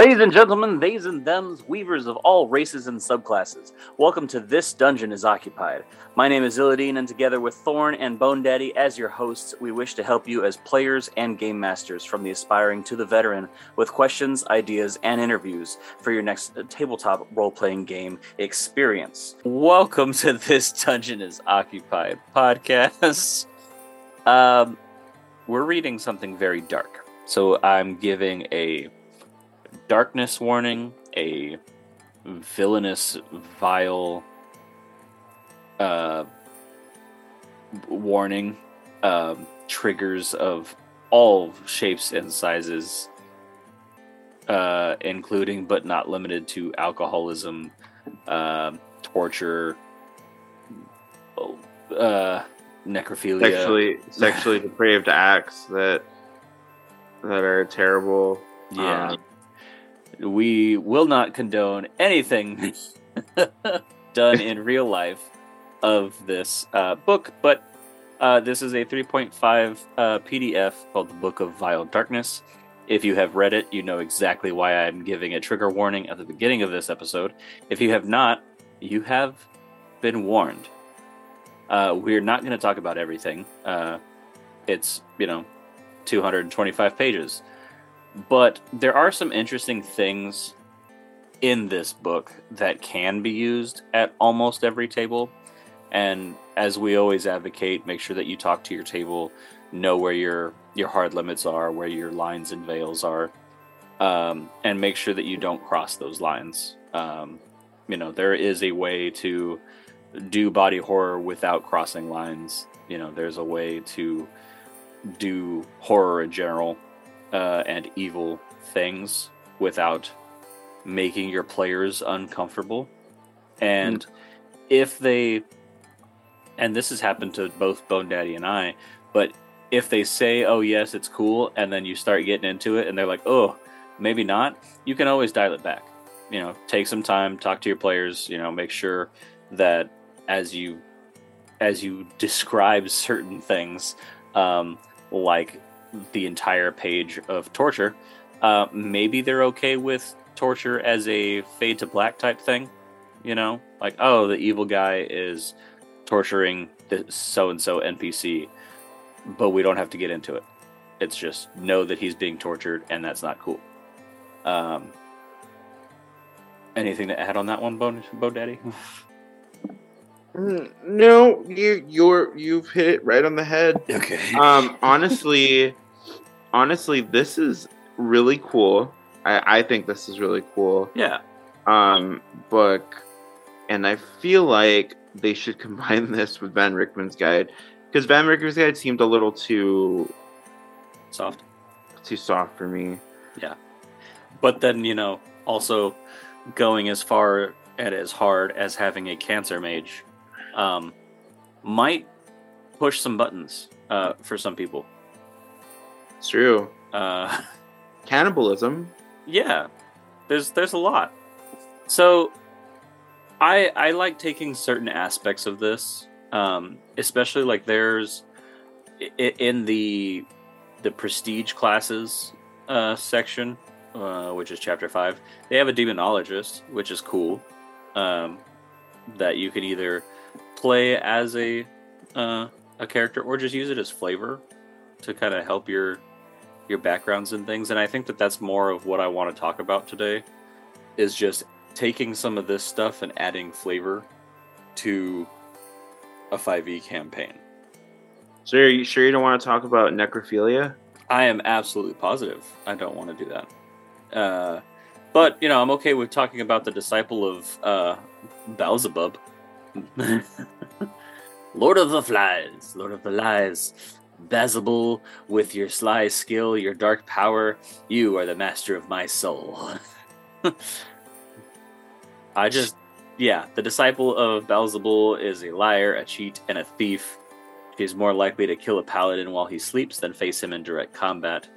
Ladies and gentlemen, theys and thems, weavers of all races and subclasses, welcome to This Dungeon is Occupied. My name is Illideen, and together with Thorn and Bone Daddy as your hosts, we wish to help you as players and game masters, from the aspiring to the veteran, with questions, ideas, and interviews for your next tabletop role-playing game experience. Welcome to This Dungeon is Occupied podcast. We're reading something very dark, so I'm giving a darkness warning, a villainous, vile warning, triggers of all shapes and sizes, including but not limited to alcoholism, torture, necrophilia, sexually depraved acts that are terrible. Yeah. We will not condone anything done in real life of this book, but this is a 3.5 PDF called The Book of Vile Darkness. If you have read it, you know exactly why I'm giving a trigger warning at the beginning of this episode. If you have not, you have been warned. We're not going to talk about everything. It's, 225 pages. But there are some interesting things in this book that can be used at almost every table. And as we always advocate, make sure that you talk to your table, know where your hard limits are, where your lines and veils are, and make sure that you don't cross those lines. There is a way to do body horror without crossing lines. There's a way to do horror in general. And evil things without making your players uncomfortable. And if this has happened to both Bone Daddy and I, but if they say, oh yes, it's cool, and then you start getting into it and they're like, oh, maybe not, you can always dial it back. Take some time, talk to your players, make sure that as you describe certain things, like the entire page of torture, maybe they're okay with torture as a fade to black type thing, like, oh, the evil guy is torturing the so-and-so NPC, but we don't have to get into it. It's just know that he's being tortured, and that's not cool. Anything to add on that one, Bo Daddy? No, you've hit it right on the head. Okay. Honestly, this is really cool. I think this is really cool. Yeah. Book, and I feel like they should combine this with Van Richten's Guide, because Van Richten's Guide seemed a little too soft for me. Yeah. But then also going as far and as hard as having a cancer mage. Might push some buttons for some people. It's true. Cannibalism. Yeah, there's a lot. So I like taking certain aspects of this, especially like there's in the prestige classes section, which is chapter 5. They have a demonologist, which is cool. That you can either play as a character or just use it as flavor to kind of help your backgrounds and things. And I think that that's more of what I want to talk about today, is just taking some of this stuff and adding flavor to a 5e campaign. So are you sure you don't want to talk about necrophilia? I am absolutely positive I don't want to do that. But, I'm okay with talking about the disciple of Beelzebub. Lord of the Lies, Beelzebul, with your sly skill, your dark power, you are the master of my soul. The disciple of Beelzebul is a liar, a cheat, and a thief. He's more likely to kill a paladin while he sleeps than face him in direct combat,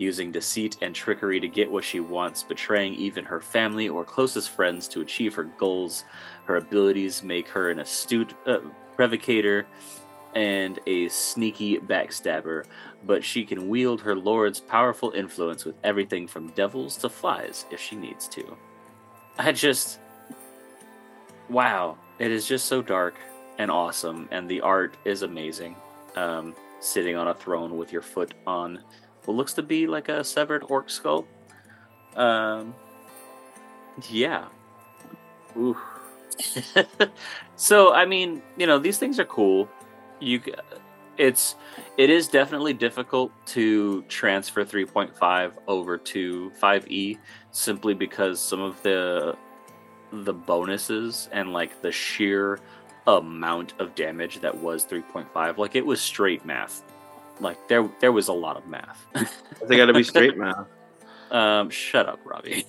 using deceit and trickery to get what she wants, betraying even her family or closest friends to achieve her goals. Her abilities make her an astute provocator, and a sneaky backstabber, but she can wield her lord's powerful influence with everything from devils to flies if she needs to. Wow, it is just so dark and awesome, and the art is amazing. Sitting on a throne with your foot on what looks to be like a severed orc skull. Yeah. Ooh. So, I mean, you know, these things are cool. It is definitely difficult to transfer 3.5 over to 5e simply because some of the bonuses and like the sheer amount of damage that was 3.5, like it was straight math. Like there was a lot of math. They got to be straight math. Shut up, Robbie.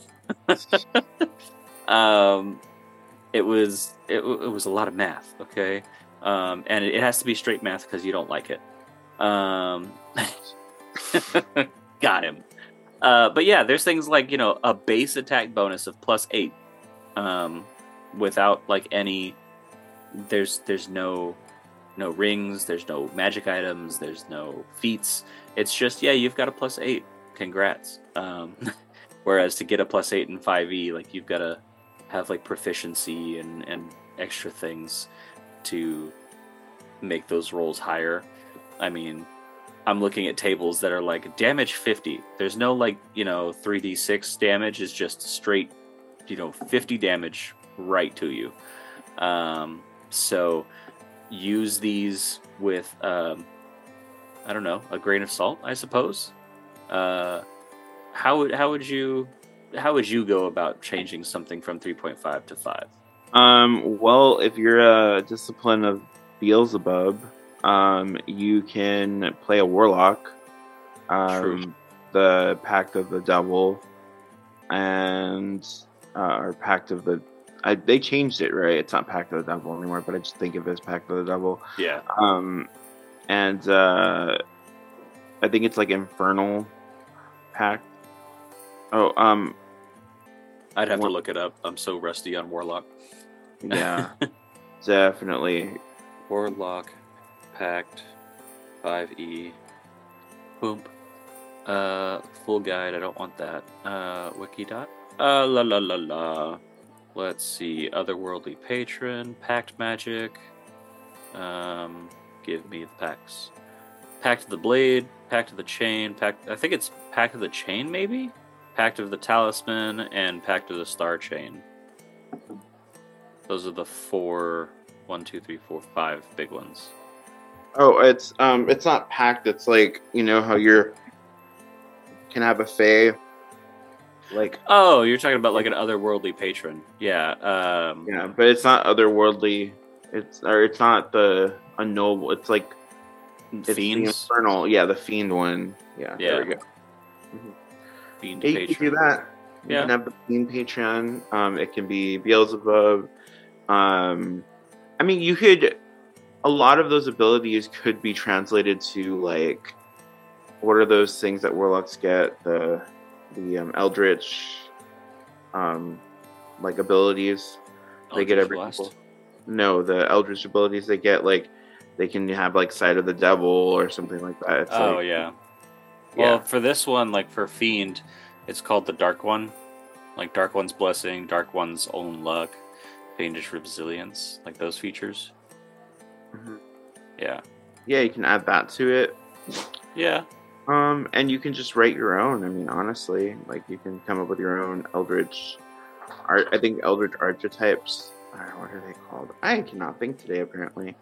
It was a lot of math. Okay. And it has to be straight math because you don't like it. Got him. But yeah, there's things like, you know, a base attack bonus of +8, without like any. There's no rings. There's no magic items. There's no feats. It's just you've got a +8. Congrats. Whereas to get a +8 in 5e, like you've got to have like proficiency and extra things to make those rolls higher. I mean, I'm looking at tables that are like damage 50. There's no like, you know, 3d6 damage. It's just straight, you know, 50 damage right to you. So use these with, I don't know, a grain of salt, I suppose. How would you go about changing something from 3.5 to 5? Well, if you're a discipline of Beelzebub, you can play a warlock, True. The Pact of the Devil, and or Pact of the. They changed it, right? It's not Pact of the Devil anymore, but I just think of it as Pact of the Devil. Yeah. I think it's like Infernal Pact. Oh, I'd have to look it up. I'm so rusty on Warlock. Yeah, definitely. Warlock, Pact, 5e. Boom. Full guide. I don't want that. Wiki dot. Let's see. Otherworldly Patron, Pact Magic. Give me the packs. Pact of the Blade, Pact of the Chain, I think it's Pact of the Chain, maybe? Pact of the Talisman, and Pact of the Star Chain. Those are the 5 big ones. Oh, it's not Pact, it's like, you know how you can have a fae, like... Oh, you're talking about like an otherworldly patron. Yeah. Yeah, but it's not otherworldly, it's not the unknowable, it's like... It's Fiends? The Infernal, yeah, the Fiend one. Yeah. There we go. Mm-hmm. Fiend Patreon. You can do that. You can have the Fiend Patreon. It can be Beelzebub. I mean, you could... A lot of those abilities could be translated to, like... What are those things that warlocks get? The Eldritch... like, abilities. Eldritch they get every... Blast? No, the Eldritch abilities they get, like... They can have, like, Sight of the Devil or something like that. It's yeah. Well, for this one, like, for Fiend, it's called the Dark One. Like, Dark One's Blessing, Dark One's Own Luck, Fiendish Resilience, like those features. Mm-hmm. Yeah. Yeah, you can add that to it. Yeah. And you can just write your own. I mean, honestly, like, you can come up with your own Eldritch... I think Eldritch Archetypes... What are they called? I cannot think today, apparently.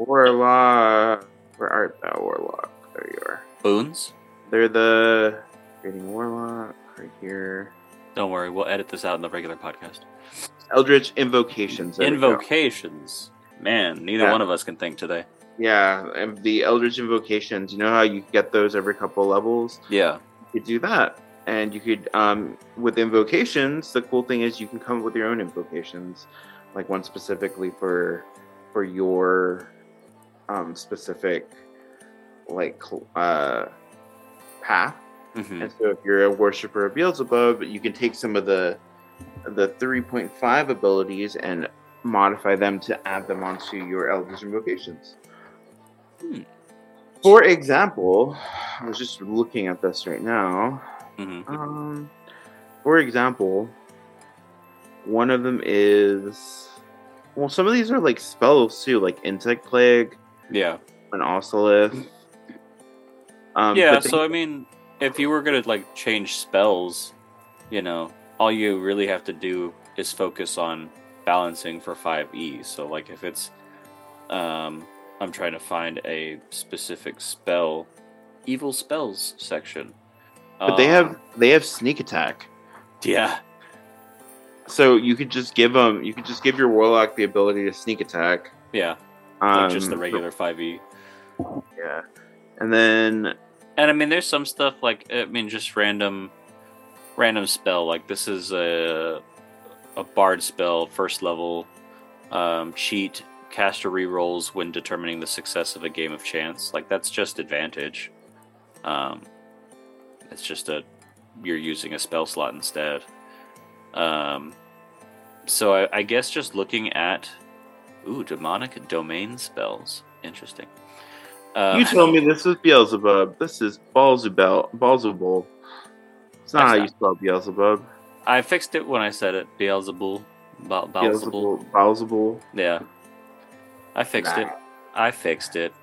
Warlock. Where art thou, Warlock? There you are. Boons? They're the Creating Warlock right here. Don't worry, we'll edit this out in the regular podcast. Eldritch Invocations. Invocations. Man, neither one of us can think today. Yeah, and the Eldritch Invocations. You know how you get those every couple levels? Yeah. You could do that. And you could, with invocations, the cool thing is you can come up with your own invocations, like one specifically for your specific like path. Mm-hmm. And so, if you're a worshiper of Beelzebub, you can take some of the 3.5 abilities and modify them to add them onto your Eldritch invocations. For example, I was just looking at this right now. Mm-hmm. For example, one of them is... Well, some of these are like spells too, like Insect Plague. Yeah. And Oscillus. So I mean, if you were going to like change spells, you know, all you really have to do is focus on balancing for 5e. So like if it's, I'm trying to find a specific spell, evil spells section. But they have sneak attack. Yeah. So you could just give them. You could just give your warlock the ability to sneak attack. Yeah, like just the regular 5e. Yeah, and then, and I mean, there's some stuff like just random spell. Like this is a bard spell, first level, cheat. Caster rerolls when determining the success of a game of chance. Like that's just advantage. It's just you're using a spell slot instead. So I guess just looking at demonic domain spells. Interesting. You told me this is Beelzebub. This is Beelzebul. It's not how you spell Beelzebub. I fixed it when I said it. Beelzebul. Yeah. I fixed it.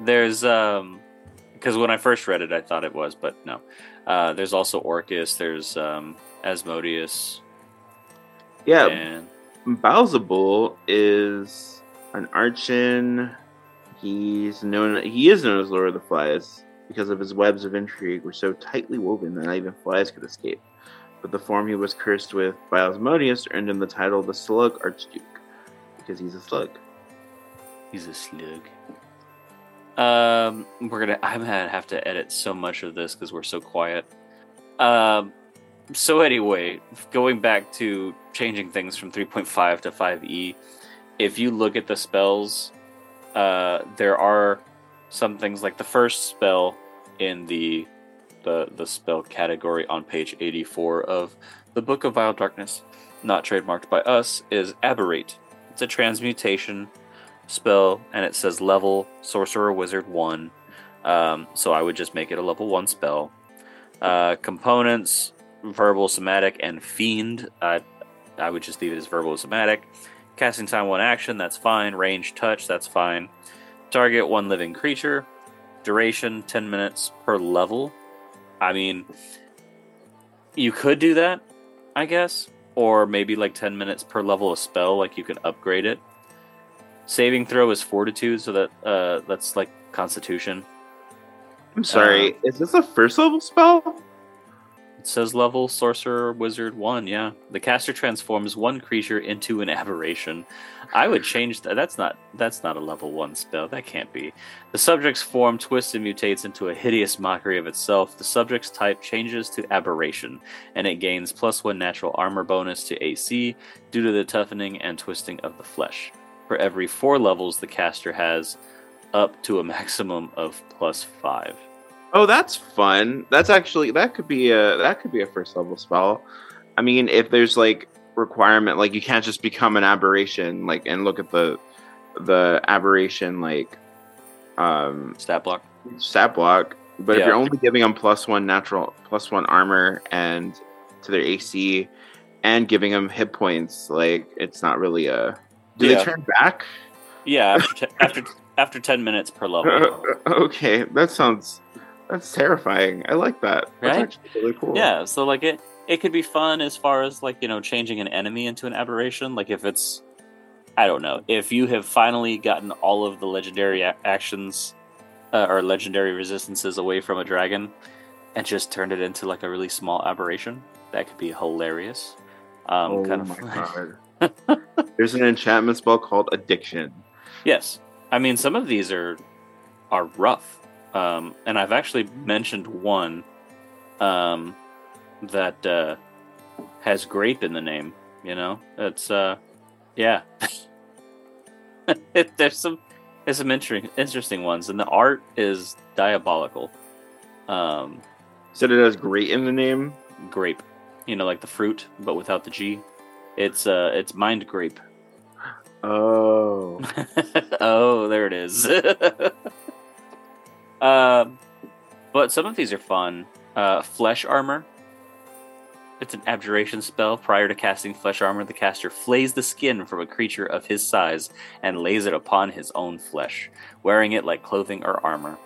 There's, because when I first read it, I thought it was, but no. There's also Orcus. There's Asmodeus. Yeah, and... Beelzebul is an archon. He is known as Lord of the Flies because of his webs of intrigue were so tightly woven that not even flies could escape. But the form he was cursed with by Asmodeus earned him the title of the Slug Archduke because he's a slug. He's a slug. I'm gonna have to edit so much of this because we're so quiet. So anyway, going back to changing things from 3.5 to 5e, if you look at the spells, there are some things like the first spell in the spell category on page 84 of the Book of Vile Darkness, not trademarked by us, is Aberrate. It's a transmutation spell, and it says level sorcerer wizard 1. So I would just make it a level 1 spell. Components, verbal, somatic, and fiend. I would just leave it as verbal, somatic. Casting time 1 action, that's fine. Range touch, that's fine. Target 1 living creature. Duration 10 minutes per level. I mean, you could do that, I guess. Or maybe like 10 minutes per level a spell, like you can upgrade it. Saving throw is fortitude, so that's like constitution. I'm sorry, is this a first level spell? It says level sorcerer wizard 1, yeah. The caster transforms one creature into an aberration. I would change that. That's not a level 1 spell. That can't be. The subject's form twists and mutates into a hideous mockery of itself. The subject's type changes to aberration, and it gains +1 natural armor bonus to AC due to the toughening and twisting of the flesh. For every 4 levels, the caster has up to a maximum of +5. Oh, that's fun. That's actually that could be a first level spell. I mean, if there's like requirement, like you can't just become an aberration, like and look at the aberration like stat block. But yeah. If you're only giving them +1 natural, +1 armor and to their AC, and giving them hit points, like it's not really a. Do they turn back? Yeah, after 10 minutes per level. Okay, that sounds. That's terrifying. I like that. Right? That's actually really cool. Yeah, so like it could be fun as far as like, you know, changing an enemy into an aberration. Like if it's, I don't know, if you have finally gotten all of the legendary actions or legendary resistances away from a dragon and just turned it into like a really small aberration, that could be hilarious. God. There's an enchantment spell called Addiction. Yes. I mean, some of these are rough. And I've actually mentioned one that has grape in the name. You know, it's yeah. there's some interesting ones, and the art is diabolical. So it has grape in the name. Grape, you know, like the fruit, but without the G. It's Mind Grape. Oh. Oh, there it is. But some of these are fun. Flesh Armor. It's an abjuration spell. Prior to casting Flesh Armor, the caster flays the skin from a creature of his size and lays it upon his own flesh, wearing it like clothing or armor.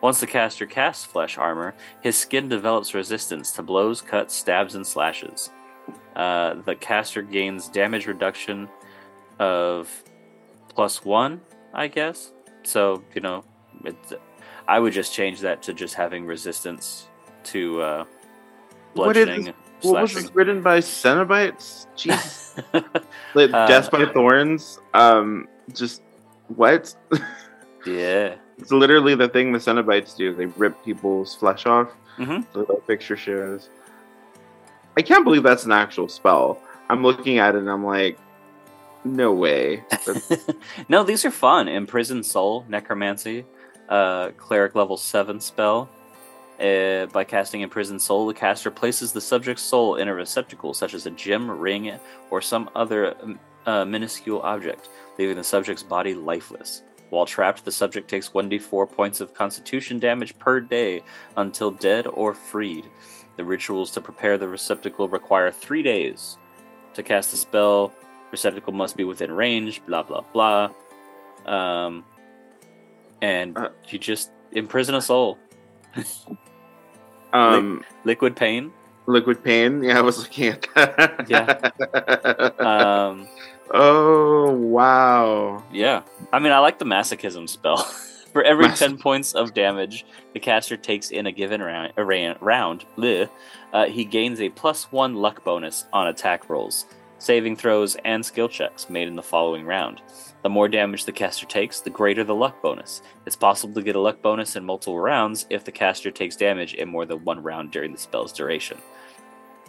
Once the caster casts Flesh Armor, his skin develops resistance to blows, cuts, stabs, and slashes. The caster gains damage reduction of +1, I guess. So, you know, I would just change that to just having resistance to bludgeoning. What was this written by Cenobites? Jesus. Like, Death by Thorns? Just, what? Yeah. It's literally the thing the Cenobites do. They rip people's flesh off. Mm-hmm. The little picture shows. I can't believe that's an actual spell. I'm looking at it and I'm like, no way. No, these are fun. Imprisoned Soul, Necromancy, Cleric level 7 spell. By casting Imprisoned Soul, the caster places the subject's soul in a receptacle, such as a gem, ring, or some other minuscule object, leaving the subject's body lifeless. While trapped, the subject takes 1d4 points of constitution damage per day until dead or freed. The rituals to prepare the receptacle require 3 days. To cast the spell, receptacle must be within range, blah, blah, blah. And you just imprison a soul. Liquid Pain. Liquid Pain? Yeah, I was looking at that. Yeah. Oh, wow. Yeah. I mean, I like the Masochism spell. For every 10 points of damage the caster takes in a given round, he gains a +1 luck bonus on attack rolls, saving throws, and skill checks made in the following round. The more damage the caster takes, the greater the luck bonus. It's possible to get a luck bonus in multiple rounds if the caster takes damage in more than one round during the spell's duration.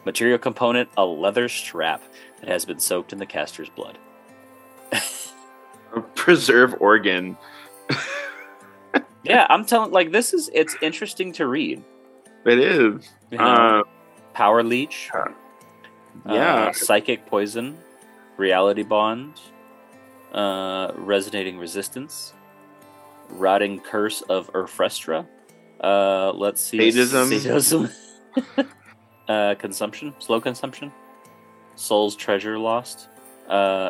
Material component, a leather strap that has been soaked in the caster's blood. A preserve organ. Yeah, I'm telling, like, this is, it's interesting to read. It is. You know, Power Leech. Psychic Poison. Reality Bond. Resonating Resistance. Rotting Curse of Erfrestra. Let's see. Pagesum. Consumption. Slow Consumption. Soul's Treasure Lost.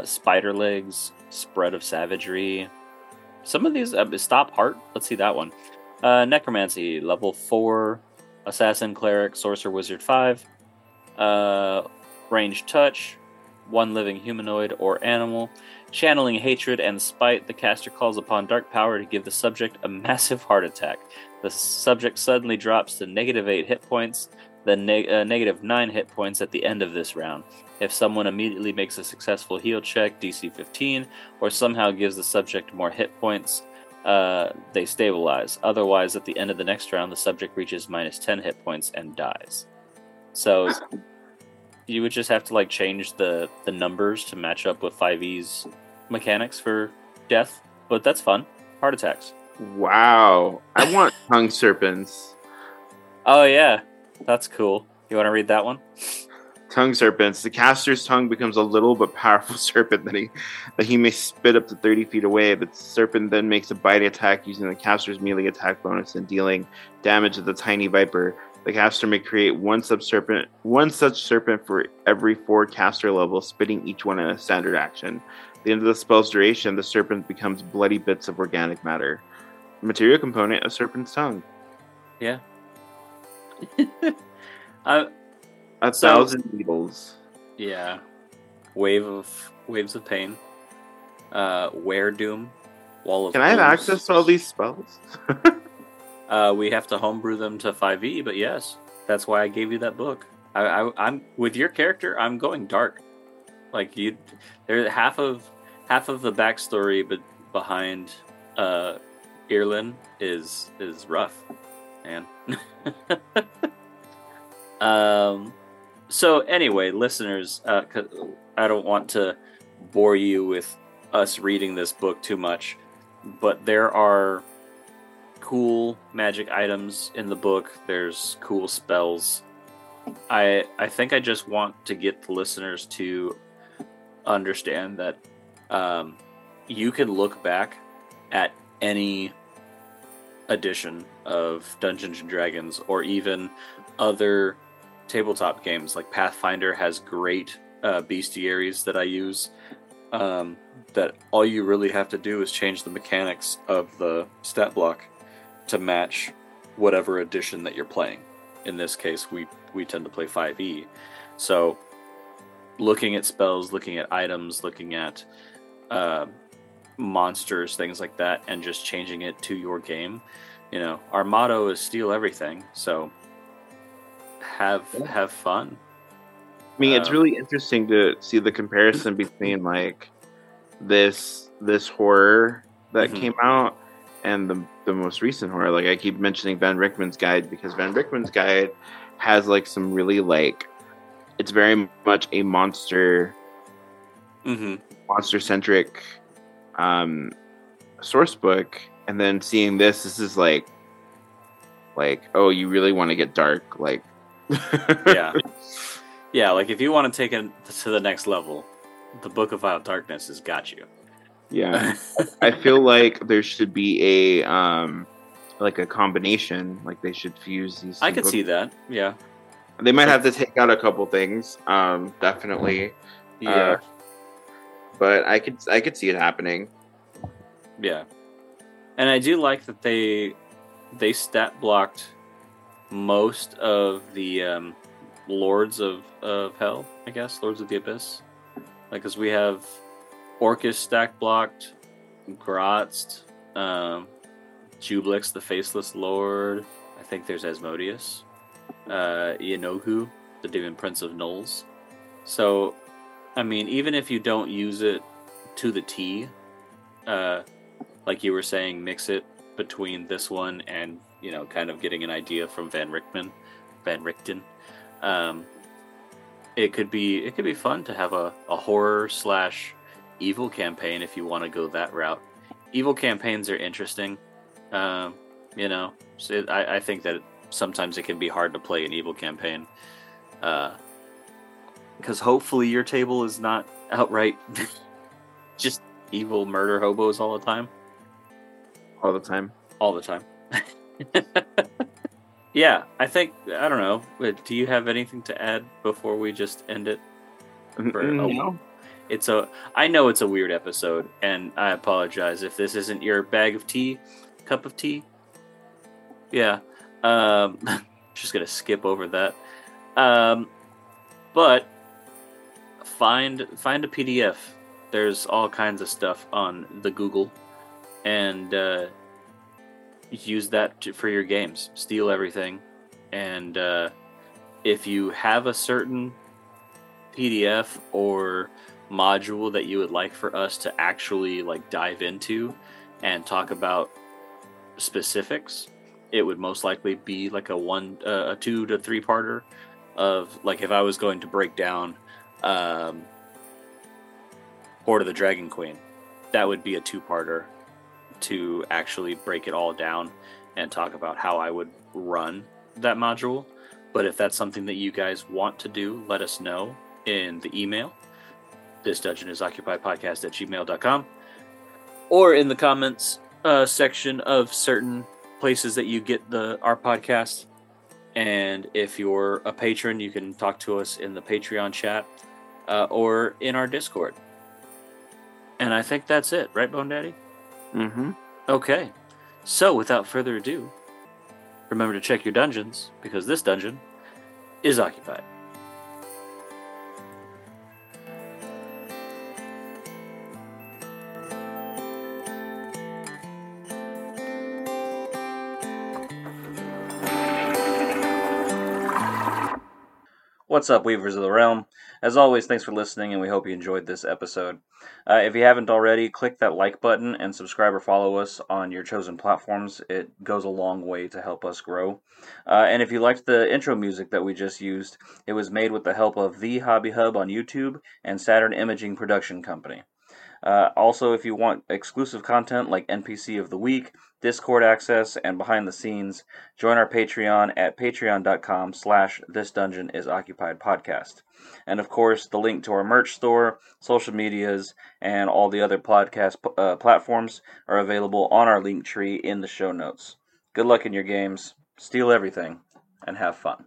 Spider Legs. Spread of Savagery. Some of these... Stop Heart. Let's see that one. Necromancy. Level 4. Assassin, Cleric, Sorcerer, Wizard 5. Range Touch. One living humanoid or animal. Channeling hatred and spite, the caster calls upon dark power to give the subject a massive heart attack. The subject suddenly drops to -8 hit points, then -9 hit points at the end of this round. If someone immediately makes a successful heal check, DC 15, or somehow gives the subject more hit points, they stabilize. Otherwise, at the end of the next round, the subject reaches -10 hit points and dies. So you would just have to, like, change the numbers to match up with 5e's mechanics for death, but that's fun. Heart attacks. Wow. I want Tongue Serpents. Oh, yeah. That's cool. You want to read that one? Tongue Serpents. The caster's tongue becomes a little but powerful serpent that he may spit up to 30 feet away. The serpent then makes a bite attack using the caster's melee attack bonus and dealing damage to the tiny viper. The caster may create one such serpent for every 4 caster levels, spitting each one in a standard action. At the end of the spell's duration, the serpent becomes bloody bits of organic matter. Material component, a serpent's tongue. Yeah. 1,000 needles. Yeah. Waves of Pain. Wear Doom. Wall of Bones. Can I have access to all these spells? We have to homebrew them to 5e, but yes, that's why I gave you that book. I'm with your character. I'm going dark. Like you, there's half of the backstory, but behind Irlin is rough, man. So anyway, listeners, I don't want to bore you with us reading this book too much, but there are cool magic items in the book. There's cool spells. I think I just want to get the listeners to understand that You can look back at any edition of Dungeons & Dragons or even other tabletop games. Like Pathfinder has great bestiaries that I use, that all you really have to do is change the mechanics of the stat block to match whatever edition that you're playing. In this case, we tend to play 5e. So looking at spells, looking at items, looking at monsters, things like that, and just changing it to your game. You know, our motto is steal everything, so have fun. I mean, it's really interesting to see the comparison between like this horror that came out and the most recent horror. Like I keep mentioning Van Richten's Guide because Van Richten's Guide has like some really like, it's very much a monster-centric source book, and then seeing this is like oh, you really want to get dark, like yeah like if you want to take it to the next level, the Book of Vile Darkness has got you. Yeah. I feel like there should be a like a combination, like they should fuse these. I could see that. Yeah, they might have to take out a couple things, definitely. Yeah. But I could see it happening. Yeah. And I do like that they stat blocked most of the Lords of Hell, I guess, Lords of the Abyss. Like, because we have Orcus stack blocked, Grotz, Jublix, the Faceless Lord. I think there's Asmodeus, Inoku, the Demon Prince of Knolls. So, I mean, even if you don't use it to the T, like you were saying, mix it between this one and, you know, kind of getting an idea from Van Richten. It could be fun to have a horror/evil campaign if you want to go that route. Evil campaigns are interesting. You know, so I think that sometimes it can be hard to play an evil campaign. Because hopefully your table is not outright just evil murder hobos all the time. All the time. Yeah, I don't know. Do you have anything to add before we just end it? No. I know it's a weird episode, and I apologize if this isn't your cup of tea. Yeah. Just going to skip over that. But find a PDF. There's all kinds of stuff on the Google, and use that for your games. Steal everything, and if you have a certain PDF or module that you would like for us to actually like dive into and talk about specifics, it would most likely be like a 2 to 3-parter. Of like, if I was going to break down Hoard of the Dragon Queen, that would be a 2-parter to actually break it all down and talk about how I would run that module. But if that's something that you guys want to do, let us know in the email, thisdungeonisoccupiedpodcast@gmail.com, or in the comments section of certain places that you get our podcast. And if you're a patron, you can talk to us in the Patreon chat or in our Discord. And I think that's it. Right, Bone Daddy? Mm-hmm. Okay. So without further ado, remember to check your dungeons, because this dungeon is occupied. What's up, Weavers of the Realm? As always, thanks for listening, and we hope you enjoyed this episode. If you haven't already, click that like button and subscribe or follow us on your chosen platforms. It goes a long way to help us grow. And if you liked the intro music that we just used, it was made with the help of The Hobby Hub on YouTube and Saturn Imaging Production Company. Also, if you want exclusive content like NPC of the Week, Discord access, and behind the scenes, join our Patreon at patreon.com/thisdungeonisoccupiedpodcast. And of course, the link to our merch store, social medias, and all the other podcast platforms are available on our link tree in the show notes. Good luck in your games, steal everything, and have fun.